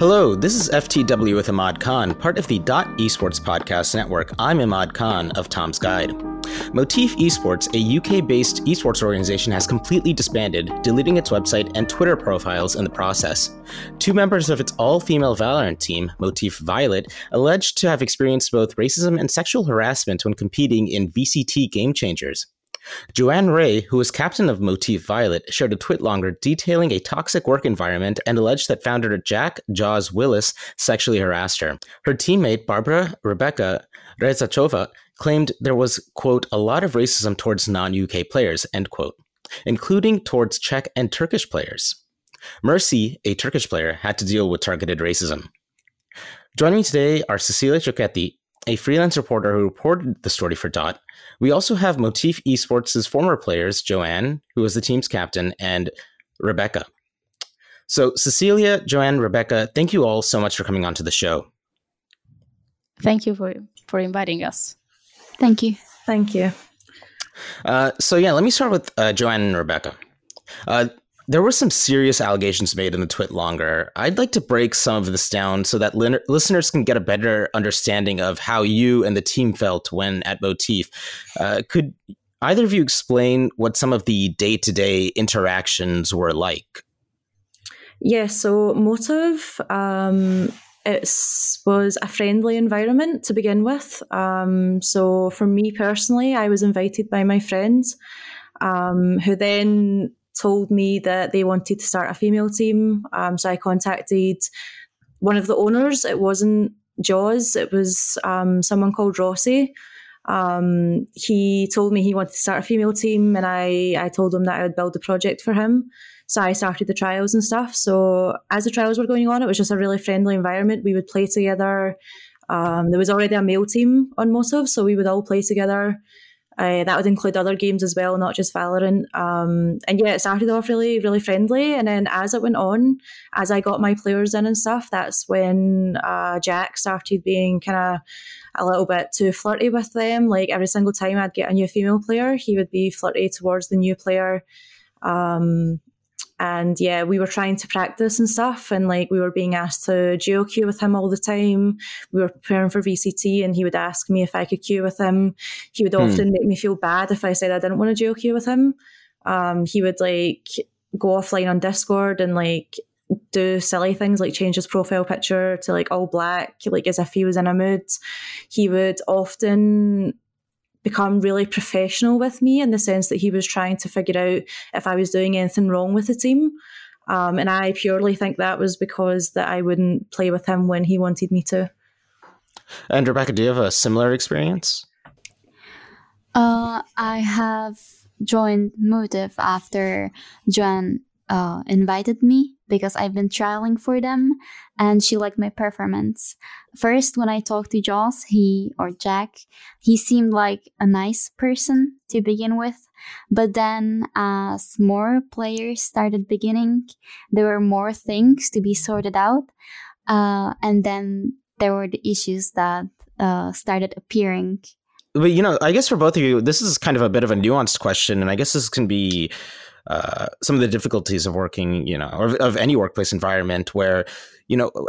Hello, this is FTW with Ahmad Khan, part of the Dot Esports Podcast Network. I'm Ahmad Khan of Tom's Guide. Motif Esports, a UK-based esports organization, has completely disbanded, deleting its website and Twitter profiles in the process. Two members of its all-female Valorant team, Motif Violet, alleged to have experienced both racism and sexual harassment when competing in VCT Game Changers. Joanne Ray, who was captain of Motif Violet, shared a tweet longer detailing a toxic work environment and alleged that founder Jack Jaws Willis sexually harassed her. Her teammate, Barbora Rebecca Řezáčová, claimed there was, quote, a lot of racism towards non-UK players, end quote, including towards Czech and Turkish players. Mercy, a Turkish player, had to deal with targeted racism. Joining me today are Cecilia Ciochetti, a freelance reporter who reported the story for Dot. We also have Motif Esports' former players, Joanne, who was the team's captain, and Rebecca. So Cecilia, Joanne, Rebecca, thank you all so much for coming onto the show. Thank you for inviting us. Thank you. Thank you. Let me start with Joanne and Rebecca. There were some serious allegations made in the Twit Longer. I'd like to break some of this down so that listeners can get a better understanding of how you and the team felt when at Motif. Could either of you explain what some of the day-to-day interactions were like? Yeah, so Motif, it was a friendly environment to begin with. So for me personally, I was invited by my friends, who then told me that they wanted to start a female team. So I contacted one of the owners. It wasn't Jaws, it was someone called Rossi. He told me he wanted to start a female team, and I told him that I would build the project for him. So I started the trials and stuff. So as the trials were going on, it was just a really friendly environment. We would play together. There was already a male team on Motive, so we would all play together. That would include other games as well, not just Valorant. It started off really, really friendly. And then as it went on, as I got my players in and stuff, that's when Jack started being kind of a little bit too flirty with them. Like every single time I'd get a new female player, he would be flirty towards the new player. We were trying to practice and stuff, and like we were being asked to geo-queue with him all the time. We were preparing for VCT, and he would ask me if I could queue with him. He would often make me feel bad if I said I didn't want to geo-queue with him. He would like go offline on Discord and like do silly things like change his profile picture to like all black, like as if he was in a mood. He would often become really professional with me in the sense that he was trying to figure out if I was doing anything wrong with the team. And I purely think that was because that I wouldn't play with him when he wanted me to. And Rebecca, do you have a similar experience? I have joined Motif after Joanne invited me, because I've been trialing for them and she liked my performance. First, when I talked to Jaws, he seemed like a nice person to begin with. But then as more players started beginning, there were more things to be sorted out. And then there were the issues that started appearing. But, I guess for both of you, this is kind of a bit of a nuanced question. And I guess this can be some of the difficulties of working, or of any workplace environment where,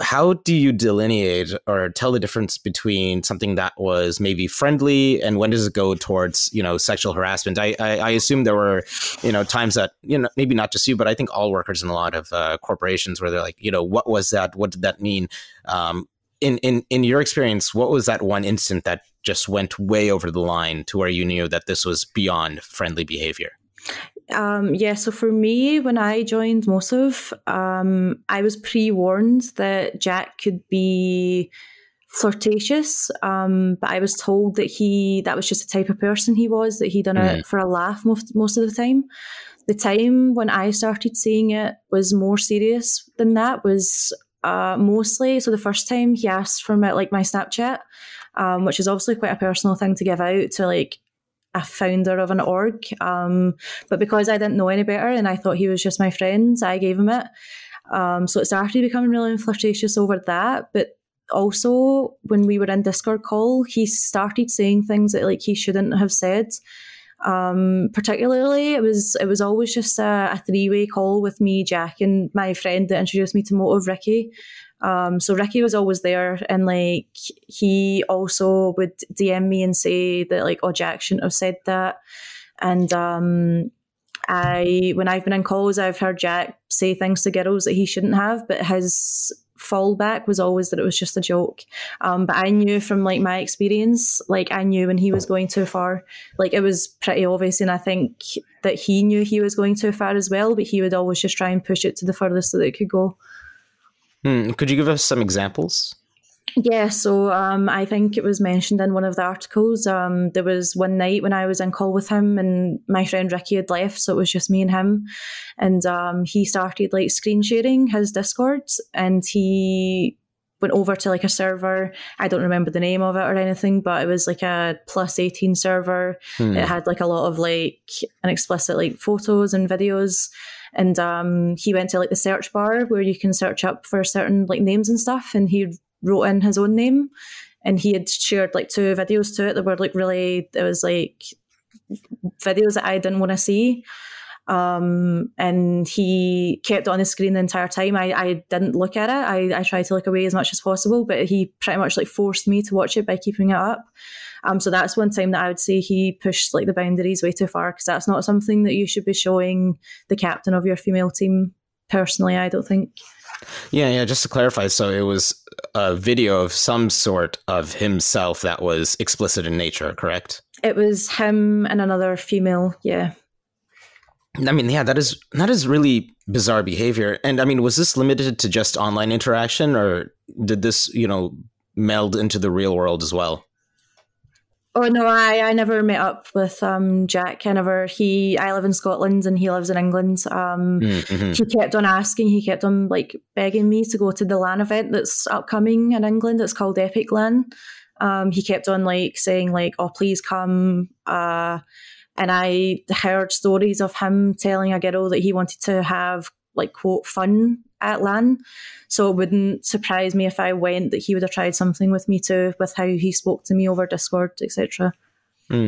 how do you delineate or tell the difference between something that was maybe friendly and when does it go towards, sexual harassment? I assume there were, times that, maybe not just you, but I think all workers in a lot of corporations where they're like, what was that? What did that mean? In your experience, what was that one instant that just went way over the line to where you knew that this was beyond friendly behavior? So for me, when I joined Motif, I was pre-warned that Jack could be flirtatious, but I was told that that was just the type of person he was, that he'd done it for a laugh most of the time. The time when I started seeing it was more serious than that, was mostly, so the first time he asked for my Snapchat, which is obviously quite a personal thing to give out to a founder of an org, but because I didn't know any better and I thought he was just my friend, I gave him it. So it started becoming really flirtatious over that, but also when we were in Discord call, he started saying things that he shouldn't have said. Particularly, it was always just a three-way call with me, Jack, and my friend that introduced me to Motive, Ricky. So Ricky was always there, and like he also would DM me and say that like, oh, Jack shouldn't have said that. And when I've been in calls, I've heard Jack say things to girls that he shouldn't have, but his fallback was always that it was just a joke. But I knew from like my experience, like I knew when he was going too far, like it was pretty obvious, and I think that he knew he was going too far as well, but he would always just try and push it to the furthest that it could go. Could you give us some examples? Yeah, so I think it was mentioned in one of the articles. There was one night when I was in call with him, and my friend Ricky had left, so it was just me and him. And he started like screen sharing his Discord, and he went over to like a server. I don't remember the name of it or anything, but it was like a plus 18 server. It had like a lot of like explicit like photos and videos. And he went to like the search bar where you can search up for certain like names and stuff, and he wrote in his own name, and he had shared like two videos to it that were like really, it was like videos that I didn't want to see. And he kept it on the screen the entire time. I didn't look at it. I tried to look away as much as possible, but he pretty much like forced me to watch it by keeping it up. So that's one time that I would say he pushed like the boundaries way too far, because that's not something that you should be showing the captain of your female team personally, I don't think. Yeah. Just to clarify, so it was a video of some sort of himself that was explicit in nature, correct? It was him and another female, yeah. I mean, yeah, that is really bizarre behavior. And I mean, was this limited to just online interaction, or did this, meld into the real world as well? Oh, no, I never met up with Jack. I live in Scotland and he lives in England. He kept on asking, begging me to go to the LAN event that's upcoming in England. It's called Epic LAN. He kept on like saying like, oh, please come. And I heard stories of him telling a girl that he wanted to have like, quote, fun at LAN. So it wouldn't surprise me if I went that he would have tried something with me too, with how he spoke to me over Discord, etc. When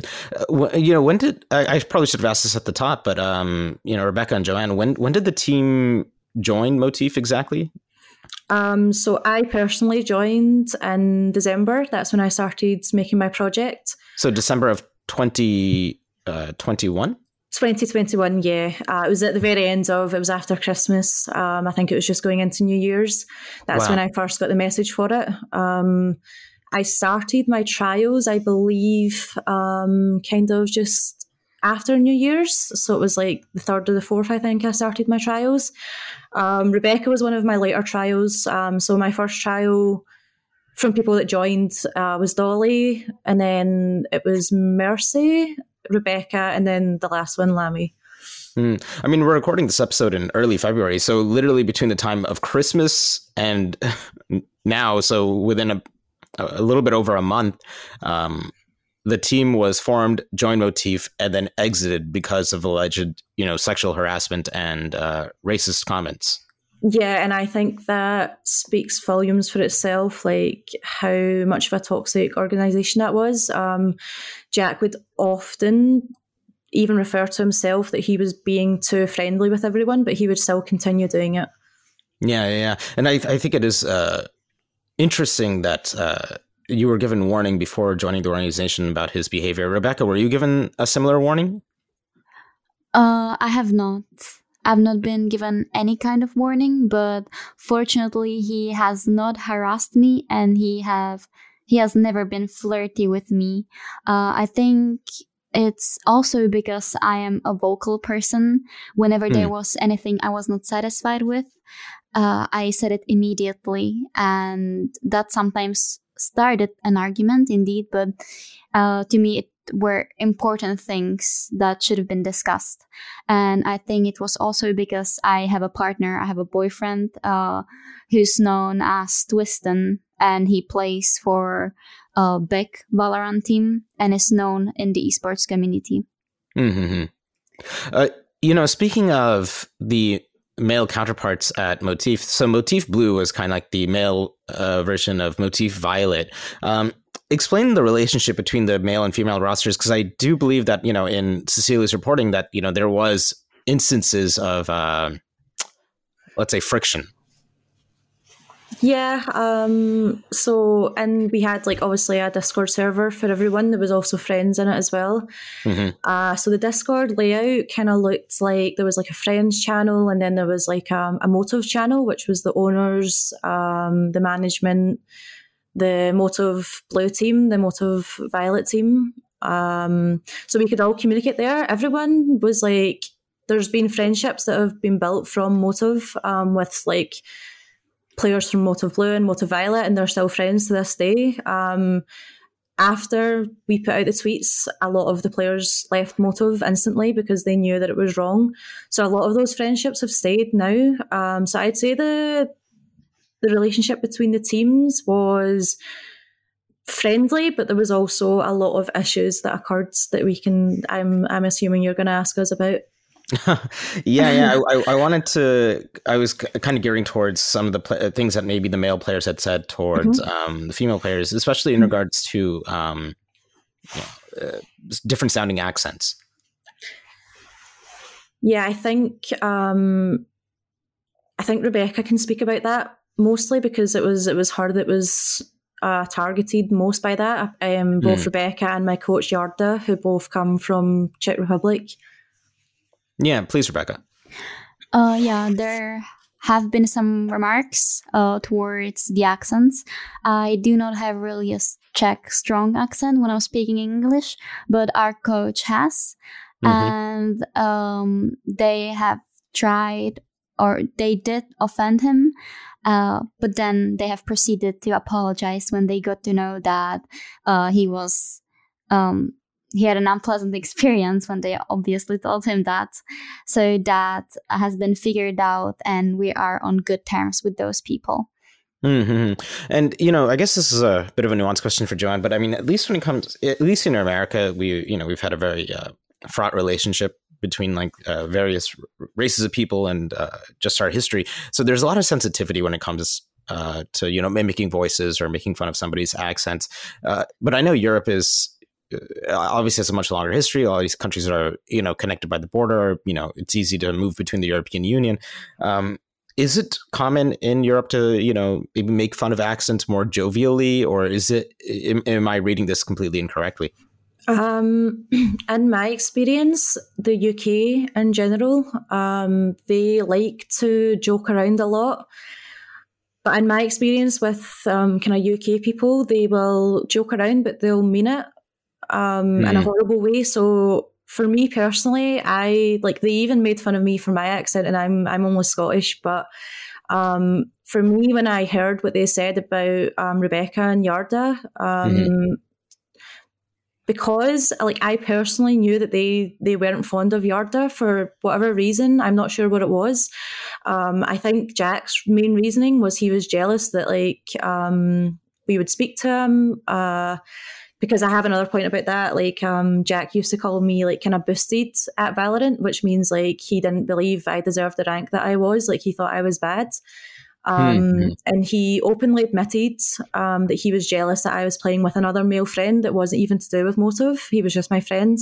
did I probably should have asked this at the top, but Rebecca and Joanne, when did the team join Motif exactly? So I personally joined in December. That's when I started making my project. So December of 2021, yeah. It was at the very end of, it was after Christmas. I think it was just going into New Year's. That's when I first got the message for it. I started my trials, I believe, kind of just after New Year's. So it was like the 3rd or the 4th, I think, I started my trials. Rebecca was one of my later trials. So my first trial from people that joined was Dolly, and then it was Mercy, Rebecca, and then the last one, Lammy. I mean, we're recording this episode in early February, so literally between the time of Christmas and now, so within a little bit over a month, the team was formed, joined Motif, and then exited because of alleged, sexual harassment and racist comments. Yeah, and I think that speaks volumes for itself, like how much of a toxic organisation that was. Jack would often even refer to himself that he was being too friendly with everyone, but he would still continue doing it. Yeah. And I think it is interesting that you were given warning before joining the organisation about his behaviour. Rebecca, were you given a similar warning? I have not. I've not been given any kind of warning, but fortunately he has not harassed me, and he has never been flirty with me. I think it's also because I am a vocal person. Whenever there was anything I was not satisfied with, I said it immediately, and that sometimes started an argument indeed, but to me it were important things that should have been discussed. And I think it was also because I have a partner, I have a boyfriend who's known as Twiston, and he plays for a big Valorant team and is known in the esports community. Speaking of the male counterparts at Motif, so Motif Blue was kind of like the male version of Motif Violet. Explain the relationship between the male and female rosters, because I do believe that, in Cecilia's reporting that, there was instances of, friction. Yeah, so, and we had like obviously a Discord server for everyone. There was also friends in it as well. Mm-hmm. So the Discord layout kind of looked like there was like a friends channel, and then there was like a Motive channel, which was the owners, the management, the Motive Blue team, the Motive Violet team. So we could all communicate there. Everyone was like, there's been friendships that have been built from Motive, with like players from Motive Blue and Motive Violet, and they're still friends to this day. After we put out the tweets, a lot of the players left Motive instantly because they knew that it was wrong. So a lot of those friendships have stayed now. So I'd say the relationship between the teams was friendly, but there was also a lot of issues that occurred that we can, I'm assuming you're going to ask us about. Yeah. I wanted to. I was kind of gearing towards some of the things that maybe the male players had said towards the female players, especially in regards to different sounding accents. Yeah, I think Rebecca can speak about that mostly because it was her that was targeted most by that. Both Rebecca and my coach Jarda, who both come from Czech Republic. Yeah, please, Rebecca. Yeah, there have been some remarks towards the accents. I do not have really a Czech strong accent when I'm speaking English, but our coach has. Mm-hmm. And they have tried, or they did offend him, but then they have proceeded to apologize when they got to know that he was... he had an unpleasant experience when they obviously told him that. So that has been figured out, and we are on good terms with those people. Mm-hmm. And, you know, I guess this is a bit of a nuanced question for Joanne, but I mean, at least in America, we've had a very fraught relationship between like various races of people and just our history. So there's a lot of sensitivity when it comes to, you know, mimicking voices or making fun of somebody's accents. But I know Europe is, obviously, it's a much longer history. All these countries are, you know, connected by the border. You know, it's easy to move between the European Union. Is it common in Europe to, you know, maybe make fun of accents more jovially, or is it? Am I reading this completely incorrectly? In my experience, the UK in general, they like to joke around a lot. But in my experience with kind of UK people, they will joke around, but they'll mean it. In a horrible way. So for me personally, they even made fun of me for my accent, and I'm only Scottish. But for me, when I heard what they said about Rebecca and Jarda, because like I personally knew that they weren't fond of Jarda for whatever reason. I'm not sure what it was. I think Jack's main reasoning was he was jealous that like we would speak to him. Because I have another point about that, like Jack used to call me like kind of boosted at Valorant, which means like he didn't believe I deserved the rank that I was, like he thought I was bad. And he openly admitted that he was jealous that I was playing with another male friend that wasn't even to do with Motive. He was just my friend.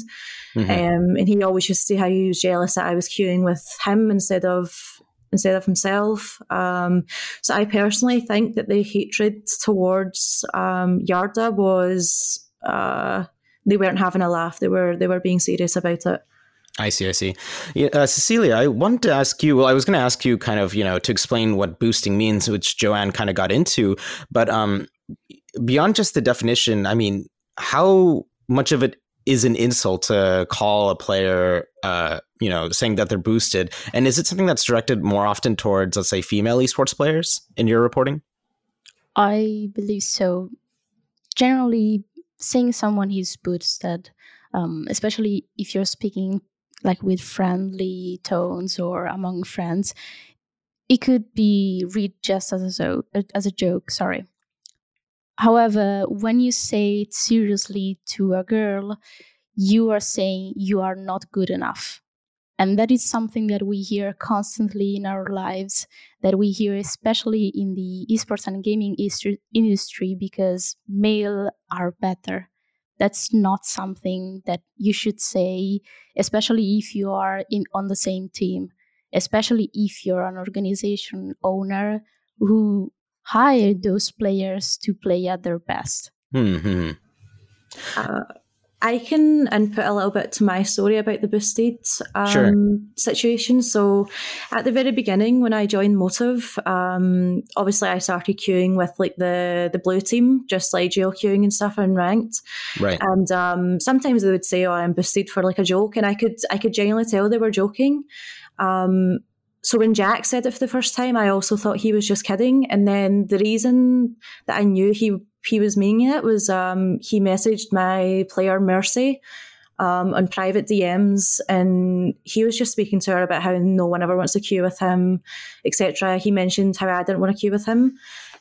Mm-hmm. And he always used to say how he was jealous that I was queuing with him instead of himself. So I personally think that the hatred towards Jarda was... they weren't having a laugh. They were being serious about it. I see. Yeah, Cecilia, I wanted to ask you. Well, I was going to ask you kind of, you know, to explain what boosting means, which Joanne kind of got into. But beyond just the definition, I mean, how much of it is an insult to call a player, you know, saying that they're boosted? And is it something that's directed more often towards, let's say, female esports players in your reporting? I believe so. Generally, saying someone is boosted, especially if you're speaking like with friendly tones or among friends, it could be read just as a joke. Sorry. However, when you say it seriously to a girl, you are saying you are not good enough. And that is something that we hear constantly in our lives, that we hear especially in the esports and gaming industry, because male are better. That's not something that you should say, especially if you are on the same team, especially if you're an organization owner who hire those players to play at their best. Mm-hmm. I can input a little bit to my story about the boosted situation. So at the very beginning, when I joined Motive, obviously I started queuing with like the blue team, just like geo queuing and stuff and ranked. Right. And sometimes they would say, oh, I'm boosted for like a joke. And I could genuinely tell they were joking. So when Jack said it for the first time, I also thought he was just kidding. And then the reason that I knew he was meaning it was he messaged my player Mercy on private DMs, and he was just speaking to her about how no one ever wants to queue with him, etc. He mentioned how I didn't want to queue with him,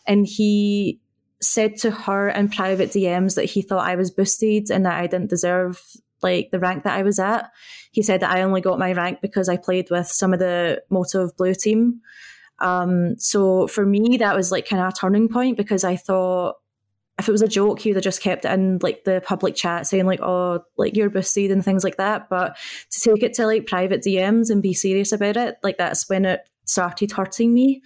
and he said to her in private DMs that he thought I was boosted and that I didn't deserve like the rank that I was at. He said that I only got my rank because I played with some of the Motive Blue team. So for me, that was like kind of a turning point, because I thought, if it was a joke, he would have just kept it in like the public chat saying like, oh, like you're boosted and things like that. But to take it to like private DMs and be serious about it, like that's when it started hurting me.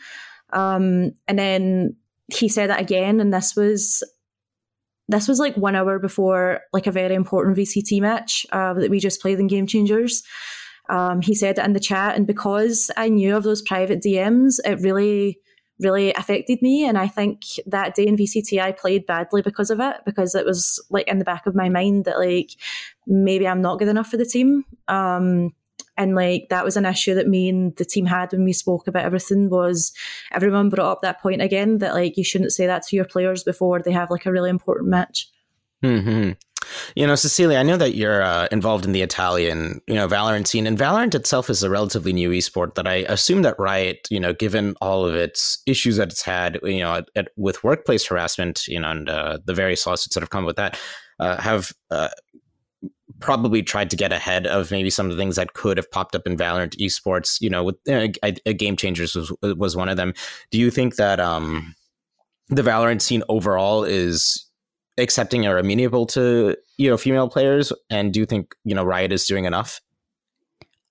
And then he said it again, and this was like 1 hour before like a very important VCT match that we just played in Game Changers. He said it in the chat, and because I knew of those private DMs, it really affected me. And I think that day in VCT I played badly because of it, because it was like in the back of my mind that like maybe I'm not good enough for the team, and like that was an issue that me and the team had when we spoke about everything. Was everyone brought up that point again that like you shouldn't say that to your players before they have like a really important match. Mm-hmm. You know, Cecilia, I know that you're involved in the Italian, Valorant scene, and Valorant itself is a relatively new esport that I assume that Riot, given all of its issues that it's had, with workplace harassment, and the various lawsuits that have come with that, have probably tried to get ahead of maybe some of the things that could have popped up in Valorant esports. With Game Changers was one of them. Do you think that the Valorant scene overall is accepting or amenable to female players, and do you think Riot is doing enough?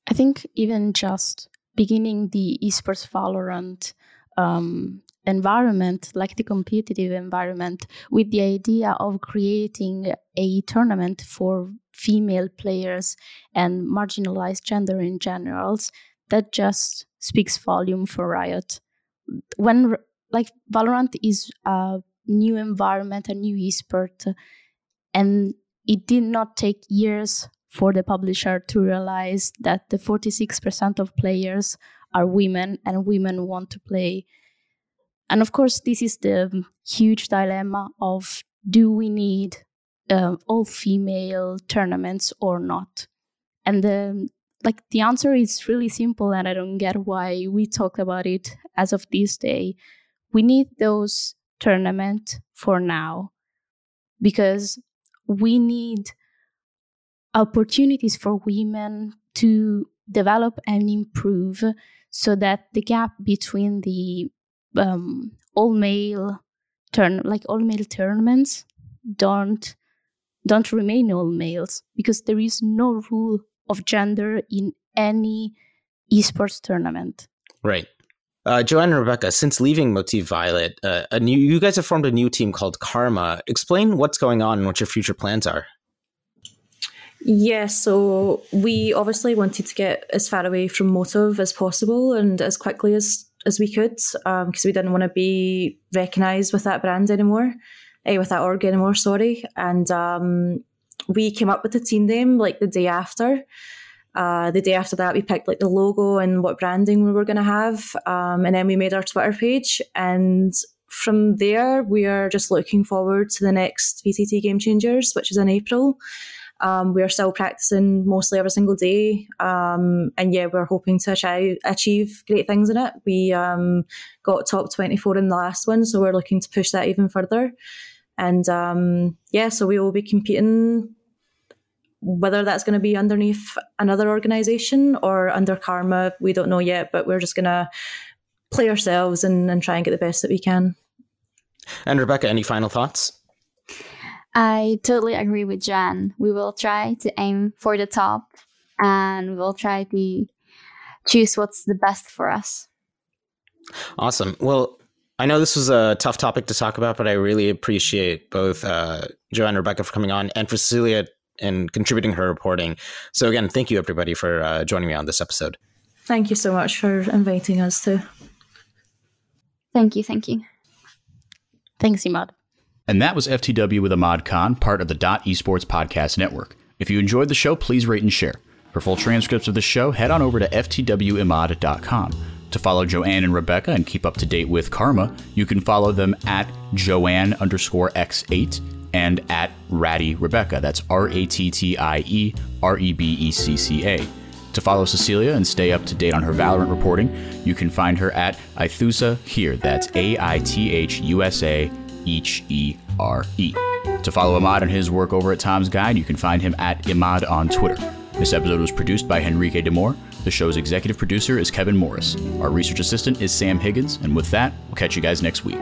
I think even just beginning the esports Valorant environment, like the competitive environment, with the idea of creating a tournament for female players and marginalized gender in general, that just speaks volume for Riot. When like Valorant is new environment, a new esport, and it did not take years for the publisher to realize that the 46% of players are women, and women want to play. And of course, this is the huge dilemma of, do we need all-female tournaments or not? And the answer is really simple, and I don't get why we talk about it as of this day. We need those tournament for now, because we need opportunities for women to develop and improve, so that the gap between the all-male tournaments don't remain all males, because there is no rule of gender in any esports tournament. Right. Joanne and Rebecca, since leaving Motif Violet, you guys have formed a new team called Karma. Explain what's going on and what your future plans are. Yeah, so we obviously wanted to get as far away from Motive as possible and as quickly as we could, because we didn't want to be recognised with that brand anymore, with that org anymore, sorry. And we came up with the team name like the day after. The day after that, we picked like the logo and what branding we were going to have, and then we made our Twitter page. And from there, we are just looking forward to the next VCT Game Changers, which is in April. We are still practicing mostly every single day, and yeah, we're hoping to achieve great things in it. We got top 24 in the last one, so we're looking to push that even further. And so we will be competing, whether that's going to be underneath another organization or under Karma, we don't know yet, but we're just going to play ourselves and try and get the best that we can. And Rebecca, any final thoughts? I totally agree with Jan. We will try to aim for the top, and we will try to choose what's the best for us. Awesome. Well, I know this was a tough topic to talk about, but I really appreciate both Joanne Rebecca for coming on and for Cecilia and contributing her reporting. So again, thank you everybody for joining me on this episode. Thank you so much for inviting us too. Thank you. Thanks, Ahmad. And that was FTW with Ahmad Khan, part of the Dot Esports Podcast Network. If you enjoyed the show, please rate and share. For full transcripts of the show, head on over to ftwahmad.com. To follow Joanne and Rebecca and keep up to date with Karma, you can follow them at Joanne_X8 and at Ratty Rebecca. That's RATTIE REBECCA. To follow Cecilia and stay up to date on her Valorant reporting, you can find her at Aithusa Here. That's AITHUSA HERE. To follow Ahmad and his work over at Tom's Guide, you can find him at Ahmad on Twitter. This episode was produced by Henrique Demore. The show's executive producer is Kevin Morris. Our research assistant is Sam Higgins. And with that, we'll catch you guys next week.